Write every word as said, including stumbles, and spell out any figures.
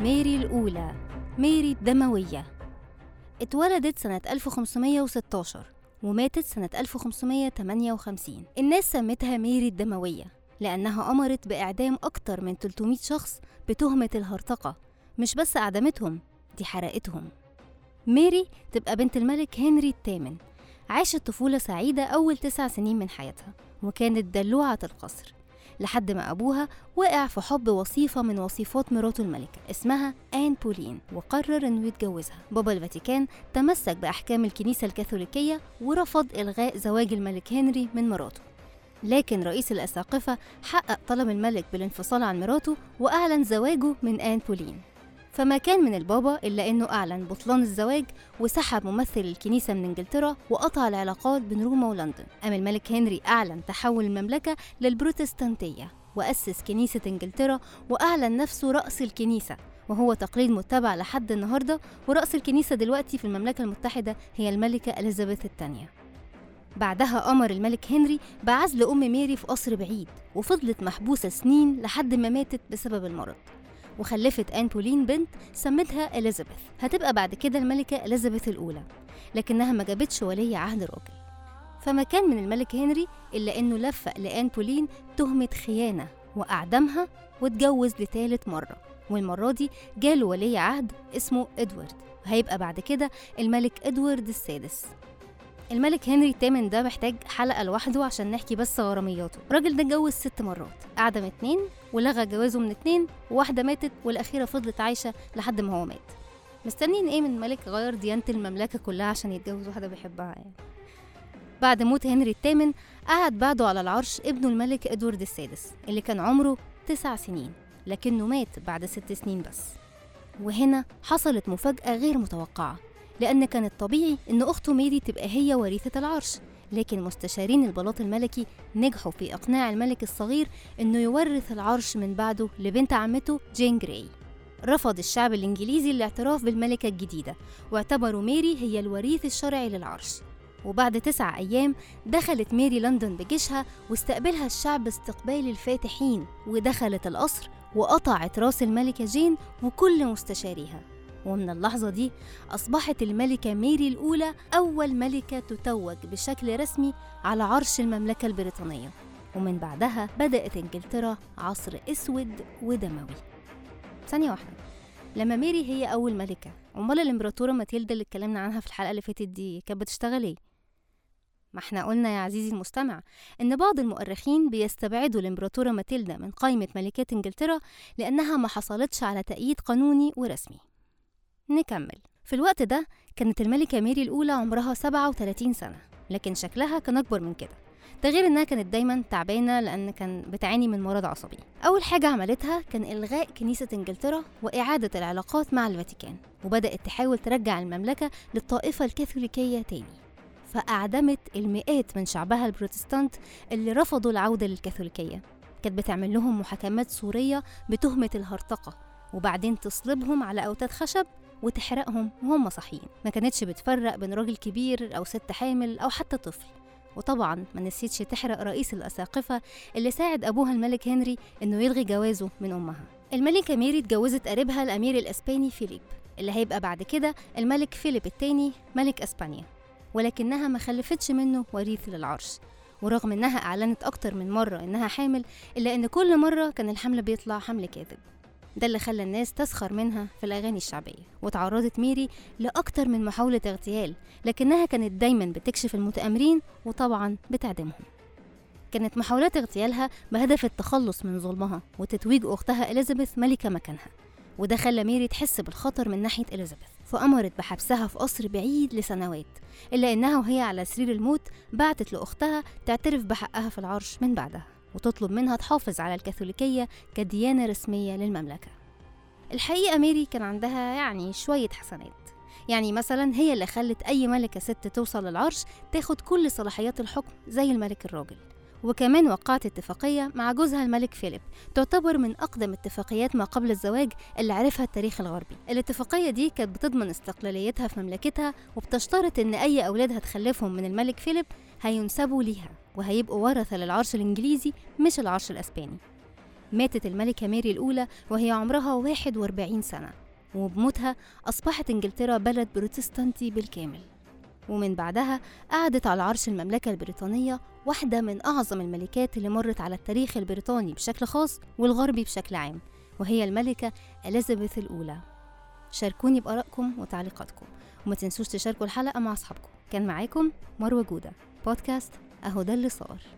ماري الأولى، ماري الدموية، اتولدت سنة ألف وخمسمية وستاشر وماتت سنة ألف وخمسمية وتمانية وخمسين. الناس سمتها ماري الدموية لأنها أمرت بإعدام أكتر من تلتمية شخص بتهمة الهرطقة، مش بس أعدمتهم، دي حرقتهم. ماري تبقى بنت الملك هنري الثامن، عاشت طفولة سعيدة أول تسع سنين من حياتها وكانت دلوعة القصر، لحد ما أبوها وقع في حب وصيفة من وصيفات مراته الملكة اسمها آن بولين وقرر أنه يتجوزها. بابا الفاتيكان تمسك بأحكام الكنيسة الكاثوليكية ورفض إلغاء زواج الملك هنري من مراته، لكن رئيس الأساقفة حقق طلب الملك بالانفصال عن مراته وأعلن زواجه من آن بولين. فما كان من البابا إلا أنه أعلن بطلان الزواج وسحب ممثل الكنيسة من إنجلترا وقطع العلاقات بين روما ولندن. أما الملك هنري أعلن تحول المملكة للبروتستانتية وأسس كنيسة إنجلترا وأعلن نفسه رأس الكنيسة، وهو تقليد متبع لحد النهاردة، ورأس الكنيسة دلوقتي في المملكة المتحدة هي الملكة إليزابيث الثانية. بعدها أمر الملك هنري بعزل أم ماري في قصر بعيد وفضلت محبوسة سنين لحد ما ماتت بسبب المرض، وخلفت آن بولين بنت سمتها إليزابيث، هتبقى بعد كده الملكة إليزابيث الأولى، لكنها ما جابتش ولي عهد راجل. فما كان من الملك هنري إلا أنه لفق لآن بولين تهمة خيانة وأعدمها واتجوز لثالث مرة، والمرة دي جاله ولي عهد اسمه إدوارد، وهيبقى بعد كده الملك إدوارد السادس. الملك هنري الثامن ده محتاج حلقة لوحده عشان نحكي بس غرامياته. الراجل ده اتجوز ست مرات، أعدم اتنين ولغى جوازه من اتنين، وواحدة ماتت والأخيرة فضلت عايشة لحد ما هو مات. مستنين ايه من الملك غير ديانة المملكة كلها عشان يتجوز واحدة بيحبها يعني. بعد موت هنري الثامن قعد بعده على العرش ابنه الملك إدوارد السادس اللي كان عمره تسع سنين، لكنه مات بعد ست سنين بس. وهنا حصلت مفاجأة غير متوقعة، لأن كان الطبيعي أن أخته ماري تبقى هي وريثة العرش، لكن مستشارين البلاط الملكي نجحوا في إقناع الملك الصغير أنه يورث العرش من بعده لبنت عمته جين جري. رفض الشعب الإنجليزي الاعتراف بالملكة الجديدة واعتبروا ماري هي الوريث الشرعي للعرش. وبعد تسعة أيام دخلت ماري لندن بجيشها واستقبلها الشعب استقبال الفاتحين، ودخلت القصر وقطعت راس الملكة جين وكل مستشاريها. ومن اللحظة دي أصبحت الملكة ماري الأولى أول ملكة تتوج بشكل رسمي على عرش المملكة البريطانية، ومن بعدها بدأت إنجلترا عصر أسود ودموي. ثانية واحدة، لما ماري هي أول ملكة، أمال الإمبراطورة ماتيلدا اللي اتكلمنا عنها في الحلقة اللي فاتت دي كانت بتشتغل إيه؟ ما احنا قلنا يا عزيزي المستمع ان بعض المؤرخين بيستبعدوا الإمبراطورة ماتيلدا من قائمة ملكات إنجلترا لأنها ما حصلتش على تأييد قانوني ورسمي. نكمل. في الوقت ده كانت الملكة ماري الأولى عمرها سبعة وتلاتين سنة، لكن شكلها كان أكبر من كده، ده غير إنها كانت دايما تعبانة لأن كان بتعاني من مرض عصبي. أول حاجة عملتها كان إلغاء كنيسة إنجلترا وإعادة العلاقات مع الفاتيكان، وبدأت تحاول ترجع المملكة للطائفة الكاثوليكية تاني، فأعدمت المئات من شعبها البروتستانت اللي رفضوا العودة للكاثوليكية. كانت بتعمل لهم محاكمات صورية بتهمة الهرطقة، وبعدين تصلبهم على أوتاد خشب وتحرقهم وهم صحيين. ما كانتش بتفرق بين راجل كبير أو ست حامل أو حتى طفل. وطبعا ما نسيتش تحرق رئيس الأساقفة اللي ساعد أبوها الملك هنري إنه يلغي جوازه من أمها. الملكة ماري اتجوزت قريبها الأمير الإسباني فيليب، اللي هيبقى بعد كده الملك فيليب الثاني ملك إسبانيا، ولكنها ما خلفتش منه وريث للعرش. ورغم إنها أعلنت أكتر من مرة إنها حامل، إلا إن كل مرة كان الحمل بيطلع حمل كاذب. ده اللي خلى الناس تسخر منها في الأغاني الشعبية. وتعرضت ماري لأكتر من محاولة اغتيال، لكنها كانت دايما بتكشف المتآمرين وطبعا بتعدمهم. كانت محاولات اغتيالها بهدف التخلص من ظلمها وتتويج أختها إليزابيث ملكة مكانها، وده خلى ماري تحس بالخطر من ناحية إليزابيث، فأمرت بحبسها في قصر بعيد لسنوات، إلا إنها وهي على سرير الموت بعتت لأختها تعترف بحقها في العرش من بعدها وتطلب منها تحافظ على الكاثوليكية كديانة رسمية للمملكة. الحقيقة ماري كان عندها يعني شوية حسنات، يعني مثلا هي اللي خلت أي ملكة ست توصل للعرش تاخد كل صلاحيات الحكم زي الملك الراجل، وكمان وقعت اتفاقية مع جوزها الملك فيليب تعتبر من أقدم اتفاقيات ما قبل الزواج اللي عرفها التاريخ الغربي. الاتفاقية دي كانت بتضمن استقلاليتها في مملكتها، وبتشترط إن أي أولاد هتخلفهم من الملك فيليب هينسبوا ليها وهيبقوا ورثة للعرش الإنجليزي مش العرش الأسباني. ماتت الملكة ماري الأولى وهي عمرها واحد وأربعين سنة، وبموتها أصبحت إنجلترا بلد بروتستانتي بالكامل. ومن بعدها قعدت على عرش المملكة البريطانية واحدة من أعظم الملكات اللي مرت على التاريخ البريطاني بشكل خاص والغربي بشكل عام، وهي الملكة إليزابيث الأولى. شاركوني بآرائكم وتعليقاتكم، وما تنسوش تشاركوا الحلقة مع أصحابكم. كان معاكم مروة جودة، بودكاست أهو ده اللي صار.